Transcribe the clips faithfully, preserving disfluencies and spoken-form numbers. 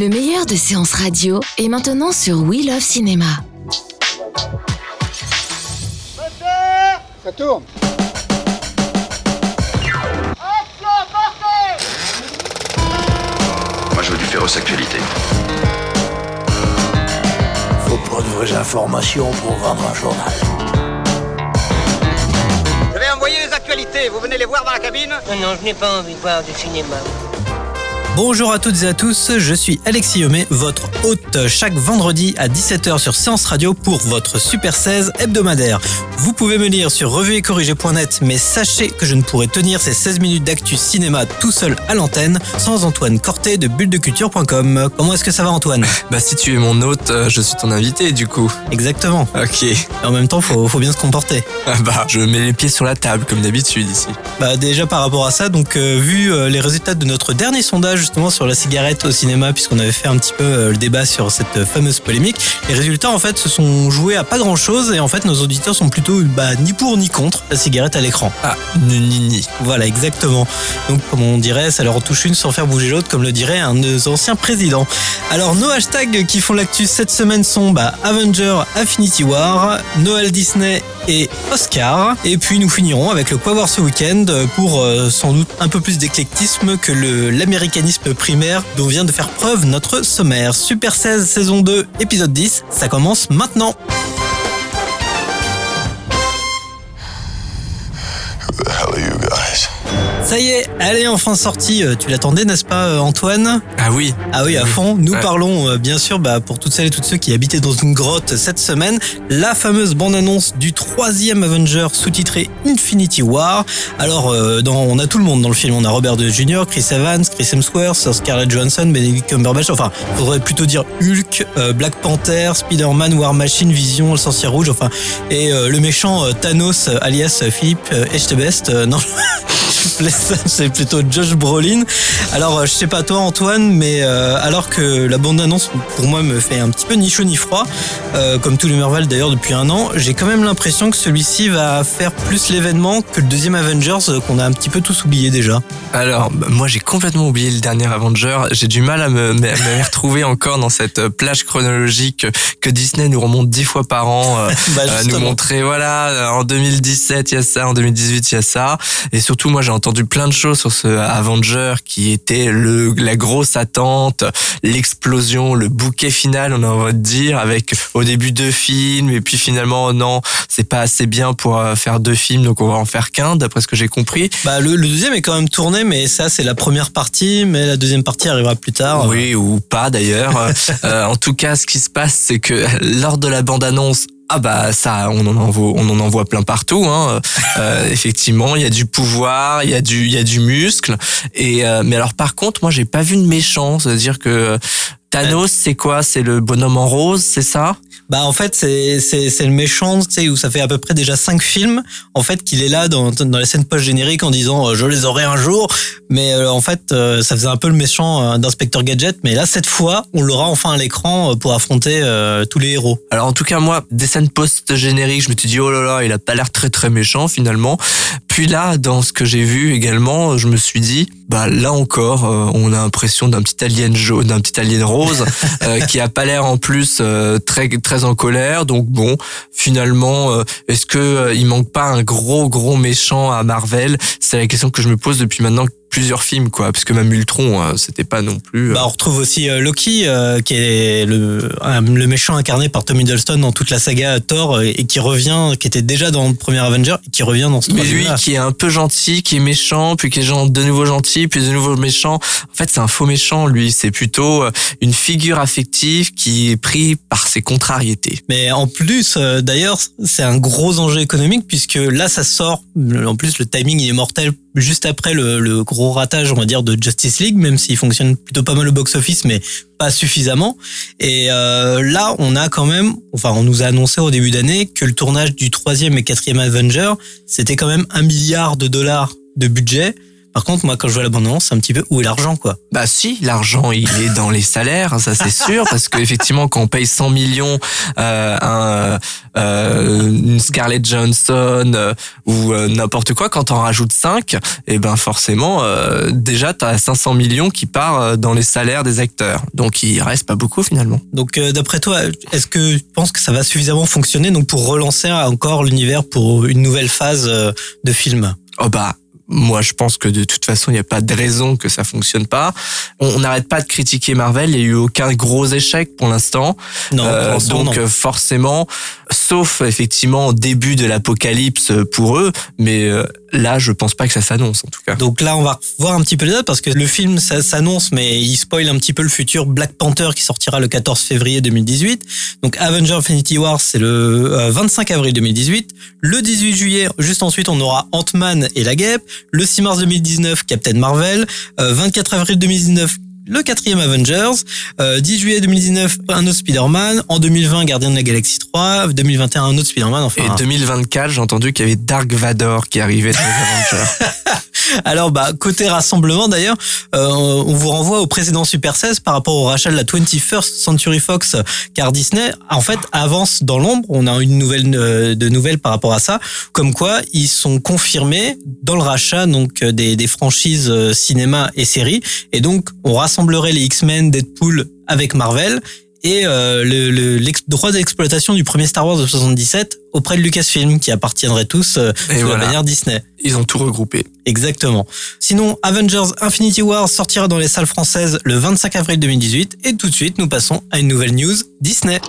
Le meilleur de Séance Radio est maintenant sur We Love Cinéma. Ça tourne. Moi je veux du féroce actualité. Faut pas de vraies informations pour vendre un journal. Je vais envoyer les actualités, vous venez les voir dans la cabine? Non, non, je n'ai pas envie de voir du cinéma. Bonjour à toutes et à tous, je suis Alexis Hyaumet, votre hôte chaque vendredi à dix-sept heures sur Séance Radio pour votre Super seize hebdomadaire. Vous pouvez me lire sur revue et corrigez point net, mais sachez que je ne pourrai tenir ces seize minutes d'actu cinéma tout seul à l'antenne sans Antoine Corté de bulle de culture point com. Comment est-ce que ça va, Antoine ? Bah si tu es mon hôte, je suis ton invité du coup. Exactement. Ok. Et en même temps, faut, faut bien se comporter. Ah bah, je mets les pieds sur la table comme d'habitude ici. Bah déjà par rapport à ça, donc euh, vu euh, les résultats de notre dernier sondage justement sur la cigarette au cinéma, puisqu'on avait fait un petit peu le débat sur cette fameuse polémique, les résultats en fait se sont joués à pas grand chose, et en fait nos auditeurs sont plutôt bah, ni pour ni contre la cigarette à l'écran. Ah, ni ni ni. Voilà, exactement. Donc comme on dirait, ça leur en touche une sans faire bouger l'autre, comme le dirait un de nos anciens présidents. Alors nos hashtags qui font l'actu cette semaine sont bah, Avengers Infinity War, Noël Disney et Oscar. Et puis nous finirons avec le quoi voir ce week-end pour euh, sans doute un peu plus d'éclectisme que le, l'américanisme primaire dont vient de faire preuve notre sommaire. Super seize saison deux épisode dix, ça commence maintenant. Ça y est, elle est enfin sortie. Tu l'attendais, n'est-ce pas, Antoine ? Ah oui. Ah oui, à fond. Nous ouais. parlons, bien sûr, bah, pour toutes celles et tous ceux qui habitaient dans une grotte cette semaine, la fameuse bande-annonce du troisième Avenger sous-titré Infinity War. Alors, euh, dans, on a tout le monde dans le film. On a Robert Downey junior, Chris Evans, Chris Hemsworth, Scarlett Johansson, Benedict Cumberbatch. Enfin, il faudrait plutôt dire Hulk, euh, Black Panther, Spider-Man, War Machine, Vision, le sorcier rouge. Enfin, et euh, le méchant euh, Thanos, euh, alias Philippe Etchebest. Euh, non. C'est plutôt Josh Brolin. Alors, je sais pas toi, Antoine, mais euh, alors que la bande-annonce, pour moi, me fait un petit peu ni chaud ni froid, euh, comme tous les Marvel d'ailleurs depuis un an, j'ai quand même l'impression que celui-ci va faire plus l'événement que le deuxième Avengers euh, qu'on a un petit peu tous oublié déjà. Alors, bah, moi, j'ai complètement oublié le dernier Avenger. J'ai du mal à me, à me retrouver encore dans cette plage chronologique que Disney nous remonte dix fois par an, euh, bah, euh, nous montrer, voilà, en deux mille dix-sept, il y a ça, en deux mille dix-huit, il y a ça. Et surtout, moi, j'ai entendu plein de choses sur ce Avenger qui était le, la grosse attente, l'explosion, le bouquet final, on a envie de dire, avec au début deux films, et puis finalement, non, c'est pas assez bien pour faire deux films, donc on va en faire qu'un, d'après ce que j'ai compris. Bah, le, le deuxième est quand même tourné, mais ça, c'est la première partie, mais la deuxième partie arrivera plus tard. Oui, ou pas d'ailleurs. euh, en tout cas, ce qui se passe, c'est que lors de la bande-annonce, ah bah ça, on en envoie, on en envoie plein partout. Hein. Euh, effectivement, il y a du pouvoir, il y a du, il y a du muscle. Et euh, mais alors par contre, moi j'ai pas vu de méchant, c'est-à-dire que Thanos, c'est quoi ? C'est le bonhomme en rose, c'est ça ? Bah en fait c'est c'est c'est le méchant, tu sais, où ça fait à peu près déjà cinq films en fait qu'il est là dans dans la scène post générique en disant euh, je les aurai un jour, mais euh, en fait euh, ça faisait un peu le méchant euh, d'Inspecteur Gadget, mais là cette fois on l'aura enfin à l'écran pour affronter euh, tous les héros. Alors en tout cas moi des scènes post génériques je me suis dit oh là là il a pas l'air très très méchant finalement, puis là dans ce que j'ai vu également je me suis dit bah là encore euh, on a l'impression d'un petit alien jaune, d'un petit alien rose euh, qui a pas l'air en plus euh, très très en colère, donc bon, finalement, euh, est-ce que euh, il manque pas un gros gros méchant à Marvel ? C'est la question que je me pose depuis maintenant plusieurs films, quoi, parce que même Ultron, euh, c'était pas non plus. Euh... Bah, on retrouve aussi euh, Loki, euh, qui est le, euh, le méchant incarné par Tom Hiddleston dans toute la saga Thor et, et qui revient, qui était déjà dans le premier Avenger, et qui revient dans ce troisième. Mais lui, qui est un peu gentil, qui est méchant, puis qui est de nouveau gentil, puis de nouveau méchant. En fait, c'est un faux méchant, lui. C'est plutôt une figure affective qui est prise par ses contrariétés. Mais en plus, euh, d'ailleurs, c'est un gros enjeu économique puisque là, ça sort. En plus, le timing il est mortel. Juste après le, le gros ratage, on va dire, de Justice League, même s'il fonctionne plutôt pas mal au box-office, mais pas suffisamment. Et euh, là, on a quand même, enfin, on nous a annoncé au début d'année que le tournage du troisième et quatrième Avenger, c'était quand même un milliard de dollars de budget. Par contre, moi, quand je vois l'abondance, c'est un petit peu où est l'argent, quoi. Bah si, l'argent, il est dans les salaires, ça c'est sûr, parce qu'effectivement, quand on paye cent millions euh, un, euh, une Scarlett Johansson euh, ou euh, n'importe quoi, quand on rajoute cinq, eh ben forcément, euh, déjà, t'as cinq cents millions qui part dans les salaires des acteurs. Donc, il reste pas beaucoup, finalement. Donc, euh, d'après toi, est-ce que tu penses que ça va suffisamment fonctionner donc pour relancer encore l'univers pour une nouvelle phase de film ? Oh bah... Moi, je pense que de toute façon, il n'y a pas de raison que ça fonctionne pas. On n'arrête pas de critiquer Marvel. Il n'y a eu aucun gros échec pour l'instant. Non, euh, pour l'instant donc non. Forcément, sauf effectivement au début de l'apocalypse pour eux, mais euh, là, je pense pas que ça s'annonce en tout cas. Donc là, on va voir un petit peu les dates parce que le film ça s'annonce, mais il spoil un petit peu le futur Black Panther qui sortira le quatorze février deux mille dix-huit. Donc Avengers Infinity War, c'est le vingt-cinq avril deux mille dix-huit. Le dix-huit juillet, juste ensuite, on aura Ant-Man et la Guêpe. Le six mars deux mille dix-neuf, Captain Marvel. Euh, vingt-quatre avril deux mille dix-neuf, le quatrième Avengers. Euh, dix juillet deux mille dix-neuf, un autre Spider-Man. En deux mille vingt, Gardien de la Galaxie trois. deux mille vingt et un, un autre Spider-Man. Enfin, et deux mille vingt-quatre, j'ai entendu qu'il y avait Dark Vador qui arrivait dans les Avengers. Alors, bah, côté rassemblement, d'ailleurs, euh, on vous renvoie au précédent Super seize par rapport au rachat de la twenty-first Century Fox, car Disney, en fait, avance dans l'ombre. On a une nouvelle, euh, de nouvelles par rapport à ça. Comme quoi, ils sont confirmés dans le rachat, donc, des, des franchises euh, cinéma et séries. Et donc, on rassemblerait les X-Men, Deadpool avec Marvel et euh, le, le l'ex- droit d'exploitation du premier Star Wars de soixante-dix-sept auprès de Lucasfilm, qui appartiendraient tous euh, sous voilà. la bannière Disney. Ils ont tout regroupé. Exactement. Sinon, Avengers Infinity War sortira dans les salles françaises le vingt-cinq avril deux mille dix-huit, et tout de suite, nous passons à une nouvelle news Disney.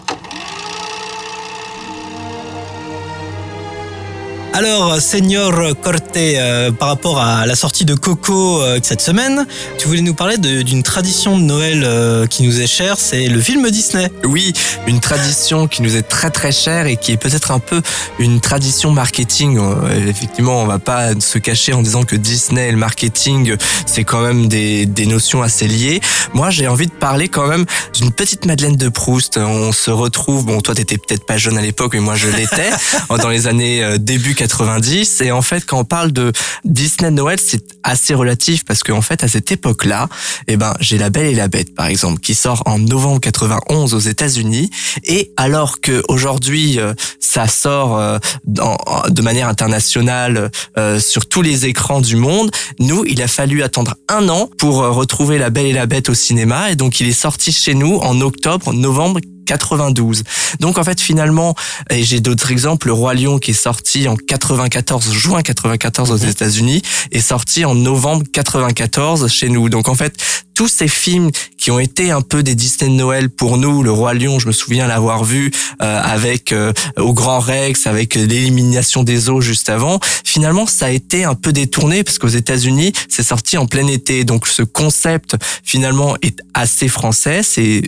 Alors, Seigneur Corté, euh, par rapport à la sortie de Coco euh, cette semaine, tu voulais nous parler de, d'une tradition de Noël euh, qui nous est chère, c'est le film Disney. Oui, une tradition qui nous est très très chère et qui est peut-être un peu une tradition marketing. Euh, effectivement, on va pas se cacher en disant que Disney et le marketing, c'est quand même des, des notions assez liées. Moi, j'ai envie de parler quand même d'une petite Madeleine de Proust. On se retrouve, bon, toi t'étais peut-être pas jeune à l'époque, mais moi je l'étais, dans les années euh, début quatre-vingt-dix, et en fait quand on parle de Disney Noël, c'est assez relatif parce qu'en fait à cette époque-là, eh ben j'ai La Belle et la Bête par exemple qui sort en novembre quatre-vingt-onze aux États-Unis, et alors que aujourd'hui ça sort dans, de manière internationale euh, sur tous les écrans du monde, nous il a fallu attendre un an pour retrouver La Belle et la Bête au cinéma, et donc il est sorti chez nous en octobre novembre quatre-vingt-douze. Donc en fait finalement, et j'ai d'autres exemples, Le Roi Lion qui est sorti en quatre-vingt-quatorze, juin quatre-vingt-quatorze aux États-Unis, est sorti en novembre quatre-vingt-quatorze chez nous. Donc en fait tous ces films qui ont été un peu des Disney de Noël pour nous, Le Roi Lion, je me souviens l'avoir vu euh, avec euh, au Grand Rex, avec l'élimination des eaux juste avant, finalement ça a été un peu détourné parce qu'aux États-Unis c'est sorti en plein été. Donc ce concept finalement est assez français, c'est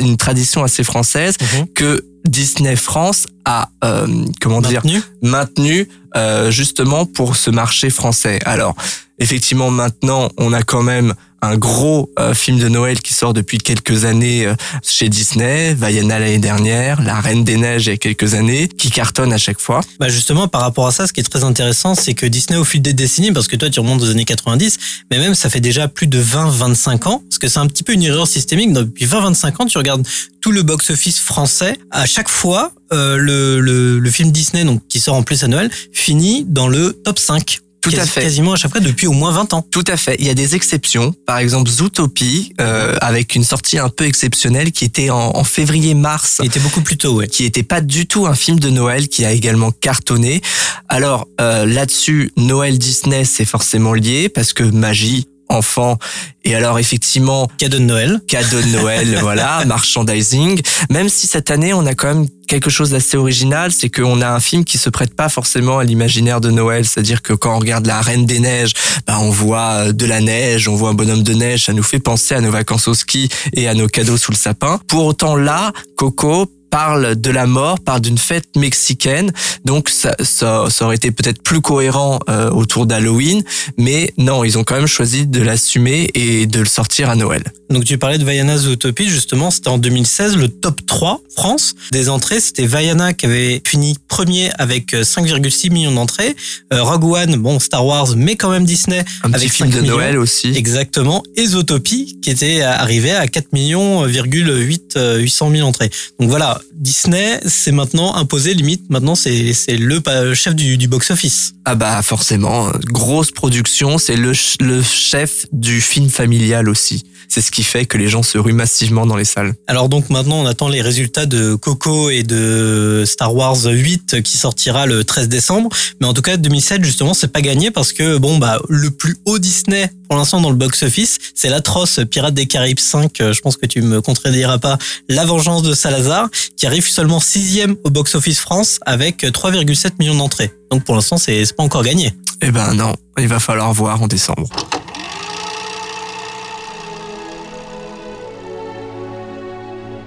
une tradition assez française mmh. que Disney France a euh, comment maintenu. dire maintenu euh, justement pour ce marché français. Alors effectivement maintenant on a quand même un gros euh, film de Noël qui sort depuis quelques années euh, chez Disney, Vaiana l'année dernière, La Reine des Neiges il y a quelques années, qui cartonne à chaque fois. Bah justement, par rapport à ça, ce qui est très intéressant, c'est que Disney, au fil des décennies, parce que toi, tu remontes aux années quatre-vingt-dix, mais même, ça fait déjà plus de vingt à vingt-cinq ans, parce que c'est un petit peu une erreur systémique. Depuis vingt à vingt-cinq ans, tu regardes tout le box-office français, à chaque fois, euh, le, le, le film Disney, donc, qui sort en plus à Noël, finit dans le top cinq. Tout à fait. Quasiment à chaque fois depuis au moins vingt ans. Tout à fait. Il y a des exceptions. Par exemple, Zootopie, euh, avec une sortie un peu exceptionnelle qui était en, en février-mars. Il était beaucoup plus tôt, ouais. Qui était pas du tout un film de Noël, qui a également cartonné. Alors, euh, là-dessus, Noël Disney, c'est forcément lié parce que magie, enfant, et alors effectivement... Cadeau de Noël. Cadeau de Noël, voilà, merchandising. Même si cette année, on a quand même quelque chose d'assez original, c'est qu'on a un film qui se prête pas forcément à l'imaginaire de Noël, c'est-à-dire que quand on regarde La Reine des Neiges, bah on voit de la neige, on voit un bonhomme de neige, ça nous fait penser à nos vacances au ski et à nos cadeaux sous le sapin. Pour autant là, Coco parle de la mort, parle d'une fête mexicaine, donc ça, ça, ça aurait été peut-être plus cohérent euh, autour d'Halloween, mais non, ils ont quand même choisi de l'assumer et de le sortir à Noël. Donc tu parlais de Vaiana Zootopie, justement, c'était en deux mille seize, le top trois France des entrées, c'était Vaiana qui avait fini premier avec cinq virgule six millions d'entrées, euh, Rogue One, bon Star Wars, mais quand même Disney, un avec petit film de millions, Noël aussi, exactement, et Zootopie qui était arrivé à quatre millions huit cent mille entrées. Donc voilà, Disney s'est maintenant imposé limite, maintenant c'est c'est le chef du, du box office. Ah bah forcément, grosse production, c'est le le chef du film familial aussi. C'est ce qui fait que les gens se ruent massivement dans les salles. Alors donc maintenant, on attend les résultats de Coco et de Star Wars huit qui sortira le treize décembre. Mais en tout cas, deux mille sept, justement, c'est pas gagné parce que bon bah le plus haut Disney pour l'instant dans le box-office, c'est l'atroce Pirates des Caraïbes cinq, je pense que tu me contrediras pas, La Vengeance de Salazar, qui arrive seulement sixième au box-office France avec trois virgule sept millions d'entrées. Donc pour l'instant, c'est, c'est pas encore gagné. Eh ben non, il va falloir voir en décembre.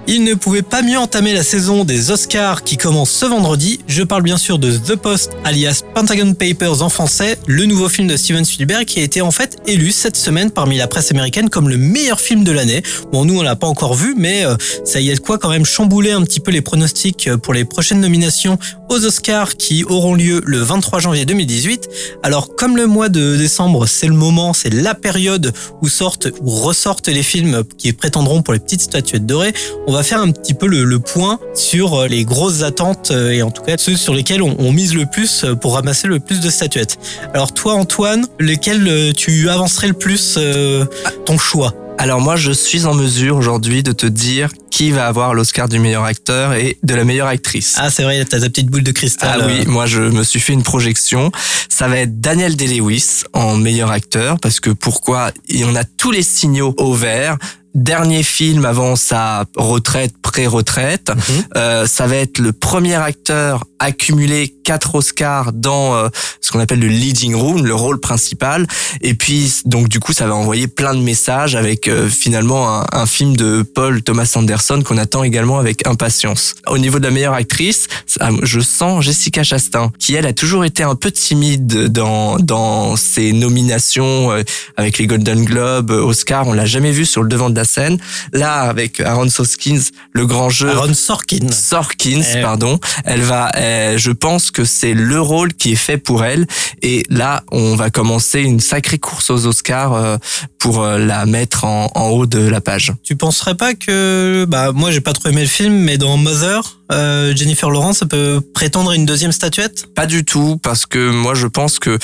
Il ne pouvait pas mieux entamer la saison des Oscars qui commence ce vendredi. Je parle bien sûr de The Post, alias Pentagon Papers en français, le nouveau film de Steven Spielberg qui a été en fait élu cette semaine parmi la presse américaine comme le meilleur film de l'année. Bon, nous on l'a pas encore vu, mais ça y est de quoi quand même chambouler un petit peu les pronostics pour les prochaines nominations aux Oscars qui auront lieu le vingt-trois janvier deux mille dix-huit. Alors comme le mois de décembre, c'est le moment, c'est la période où sortent ou ressortent les films qui prétendront pour les petites statuettes dorées, on va faire un petit peu le, le point sur les grosses attentes et en tout cas ceux sur lesquels on, on mise le plus pour ramasser le plus de statuettes. Alors toi Antoine, lesquels tu avancerais le plus euh, ton choix ? Alors moi je suis en mesure aujourd'hui de te dire qui va avoir l'Oscar du meilleur acteur et de la meilleure actrice. Ah c'est vrai, t'as ta petite boule de cristal. Ah oui, moi je me suis fait une projection. Ça va être Daniel Day-Lewis en meilleur acteur parce que pourquoi ? Et on a tous les signaux au vert. Dernier film avant sa retraite, pré-retraite. Mmh. Euh, ça va être le premier acteur accumulé quatre Oscars dans euh, ce qu'on appelle le leading role, le rôle principal. Et puis, donc du coup, ça va envoyer plein de messages avec euh, finalement un, un film de Paul Thomas Anderson qu'on attend également avec impatience. Au niveau de la meilleure actrice, ça, je sens Jessica Chastain, qui elle a toujours été un peu timide dans dans ses nominations euh, avec les Golden Globes, Oscars. On l'a jamais vue sur le devant de la scène. Là, avec Aaron Sorkin, le grand jeu... Aaron Sorkin. Sorkin, euh... pardon. Elle va... Euh, je pense que c'est le rôle qui est fait pour elle. Et là, on va commencer une sacrée course aux Oscars euh, pour euh, la mettre en, en haut de la page. Tu penserais pas que... Bah, moi, j'ai pas trop aimé le film, mais dans Mother... Euh, Jennifer Lawrence, ça peut prétendre une deuxième statuette ? Pas du tout, parce que moi je pense que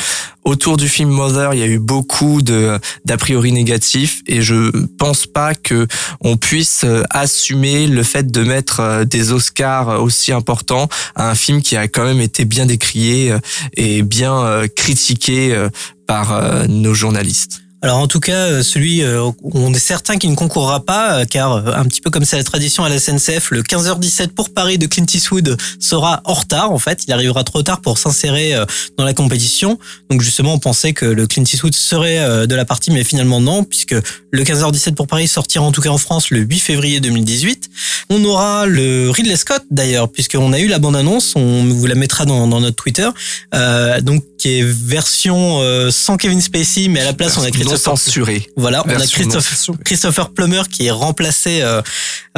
autour du film Mother, il y a eu beaucoup de d'a priori négatifs et je pense pas que on puisse assumer le fait de mettre des Oscars aussi importants à un film qui a quand même été bien décrié et bien critiqué par nos journalistes. Alors en tout cas, celui où on est certain qu'il ne concourra pas, car un petit peu comme c'est la tradition à la S N C F, le quinze heures dix-sept pour Paris de Clint Eastwood sera en retard en fait, il arrivera trop tard pour s'insérer dans la compétition. Donc justement, on pensait que le Clint Eastwood serait de la partie, mais finalement non, puisque le quinze heures dix-sept pour Paris sortira en tout cas en France le huit février deux mille dix-huit. On aura le Ridley Scott d'ailleurs, puisqu'on a eu la bande-annonce, on vous la mettra dans, dans notre Twitter, euh, donc qui est version euh, sans Kevin Spacey, mais à la place on a créé censuré. Voilà, on a Christophe, Christopher Plummer qui est remplacé euh,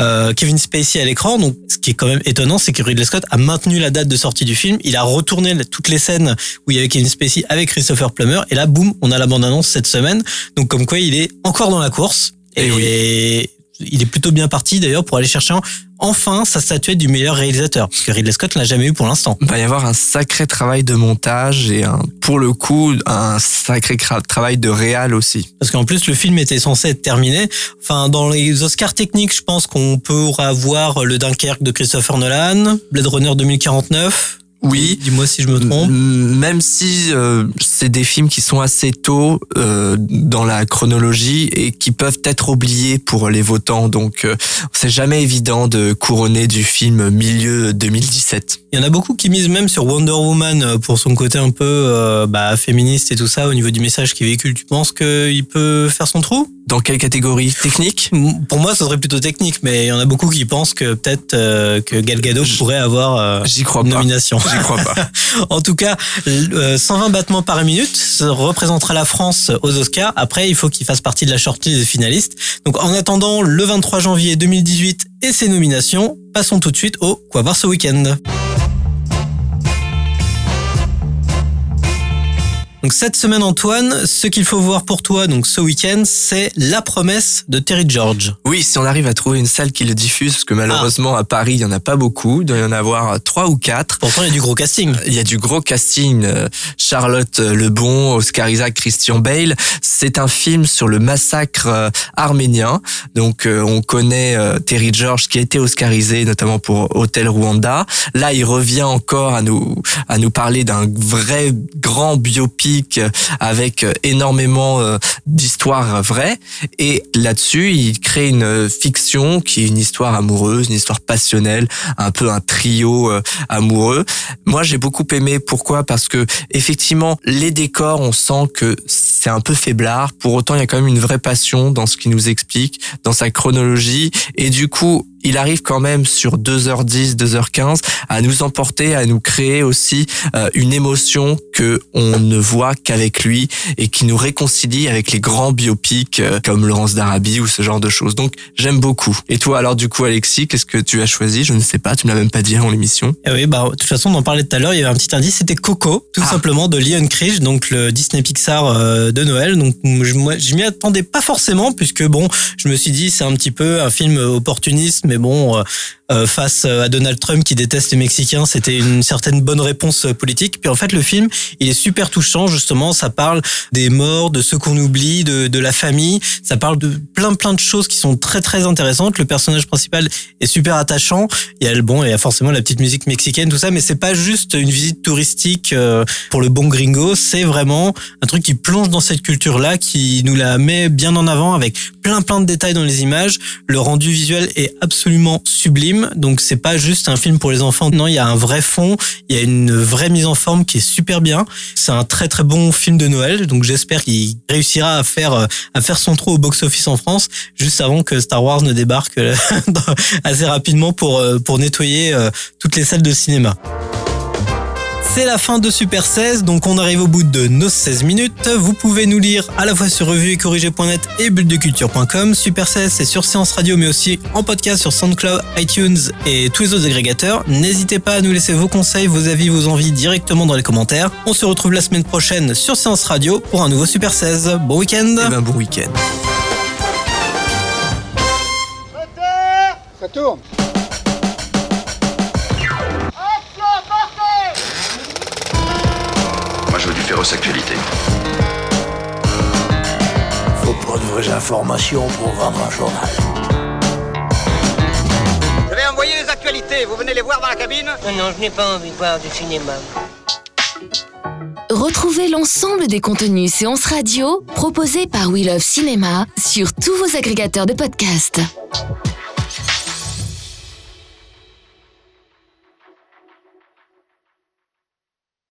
euh, Kevin Spacey à l'écran. Donc, ce qui est quand même étonnant, c'est que Ridley Scott a maintenu la date de sortie du film. Il a retourné toutes les scènes où il y avait Kevin Spacey avec Christopher Plummer. Et là, boum, on a la bande-annonce cette semaine. Donc, comme quoi, il est encore dans la course. Et, et oui. Il est plutôt bien parti d'ailleurs pour aller chercher un... enfin sa statuette du meilleur réalisateur, parce que Ridley Scott l'a jamais eu pour l'instant. Il va y avoir un sacré travail de montage et un, pour le coup un sacré cra- travail de réal aussi. Parce qu'en plus le film était censé être terminé. Enfin dans les Oscars techniques, je pense qu'on pourra voir le Dunkerque de Christopher Nolan, Blade Runner deux mille quarante-neuf. Oui, dis-moi si je me trompe. Même si euh, c'est des films qui sont assez tôt euh, dans la chronologie et qui peuvent être oubliés pour les votants, donc euh, c'est jamais évident de couronner du film milieu deux mille dix-sept. Il y en a beaucoup qui misent même sur Wonder Woman pour son côté un peu euh, bah, féministe et tout ça au niveau du message qui véhicule. Tu penses qu'il peut faire son trou ? Dans quelle catégorie ? Technique ? Pour moi, ce serait plutôt technique, mais il y en a beaucoup qui pensent que peut-être euh, que Gal Gadot J- pourrait avoir euh, j'y crois une pas. nomination. J'y crois pas. En tout cas, euh, cent vingt battements par minute représentera la France aux Oscars. Après, il faut qu'il fasse partie de la shortlist des finalistes. Donc, en attendant le vingt-trois janvier deux mille dix-huit et ses nominations, passons tout de suite au Quoi voir ce week-end ? Donc cette semaine, Antoine, ce qu'il faut voir pour toi donc ce week-end, c'est La Promesse de Terry George. Oui, si on arrive à trouver une salle qui le diffuse, parce que malheureusement ah. à Paris, il n'y en a pas beaucoup, il doit y en avoir trois ou quatre. Pourtant, il y a du gros casting. Il y a du gros casting. Charlotte Lebon, Oscar Isaac, Christian Bale. C'est un film sur le massacre arménien. Donc on connaît Terry George qui a été oscarisé notamment pour Hôtel Rwanda. Là, il revient encore à nous à nous parler d'un vrai grand biopic avec énormément d'histoires vraies, et là-dessus il crée une fiction qui est une histoire amoureuse, une histoire passionnelle, un peu un trio amoureux. Moi j'ai beaucoup aimé, pourquoi ? Parce que effectivement les décors, on sent que c'est un peu faiblard, pour autant il y a quand même une vraie passion dans ce qu'il nous explique, dans sa chronologie, et du coup il arrive quand même sur deux heures dix, deux heures quinze à nous emporter, à nous créer aussi une émotion que on ne voit qu'avec lui et qui nous réconcilie avec les grands biopics comme Laurence d'Arabie ou ce genre de choses. Donc, j'aime beaucoup. Et toi, alors, du coup, Alexis, qu'est-ce que tu as choisi ? Je ne sais pas, tu ne l'as même pas dit avant l'émission. Eh oui, bah, de toute façon, on en parlait tout à l'heure, il y avait un petit indice, c'était Coco, tout ah. simplement, de Lion Cridge, donc le Disney Pixar de Noël. Donc, je, moi, je m'y attendais pas forcément, puisque bon, je me suis dit, c'est un petit peu un film opportuniste, mais bon, euh, face à Donald Trump qui déteste les Mexicains, c'était une certaine bonne réponse politique. Puis en fait, le film, il est super touchant, justement. Ça parle des morts, de ceux qu'on oublie, de, de la famille. Ça parle de plein, plein de choses qui sont très, très intéressantes. Le personnage principal est super attachant. Il y a le bon, il y a forcément la petite musique mexicaine, tout ça, mais c'est pas juste une visite touristique euh, pour le bon gringo. C'est vraiment un truc qui plonge dans cette culture-là, qui nous la met bien en avant avec plein, plein de détails dans les images. Le rendu visuel est absolument sublime. Donc, c'est pas juste un film pour les enfants. Non, il y a un vrai fond. Il y a une vraie mise en forme qui est super bien. C'est un très, très bon film de Noël. Donc, j'espère qu'il réussira à faire, à faire son trou au box-office en France, juste avant que Star Wars ne débarque assez rapidement pour, pour nettoyer toutes les salles de cinéma. C'est la fin de Super seize, donc on arrive au bout de nos seize minutes. Vous pouvez nous lire à la fois sur revue et corrigez point net et bulle de culture point com. Super seize, c'est sur Séance Radio, mais aussi en podcast sur SoundCloud, iTunes et tous les autres agrégateurs. N'hésitez pas à nous laisser vos conseils, vos avis, vos envies directement dans les commentaires. On se retrouve la semaine prochaine sur Séance Radio pour un nouveau Super seize. Bon week-end. Eh ben, bon week-end. Ça tourne. Féroce actualité. Faut pas de vraies informations pour vendre un journal. Je vais envoyer les actualités, vous venez les voir dans la cabine ? Non, non, je n'ai pas envie de voir du cinéma. Retrouvez l'ensemble des contenus Séances Radio proposés par We Love Cinéma sur tous vos agrégateurs de podcasts.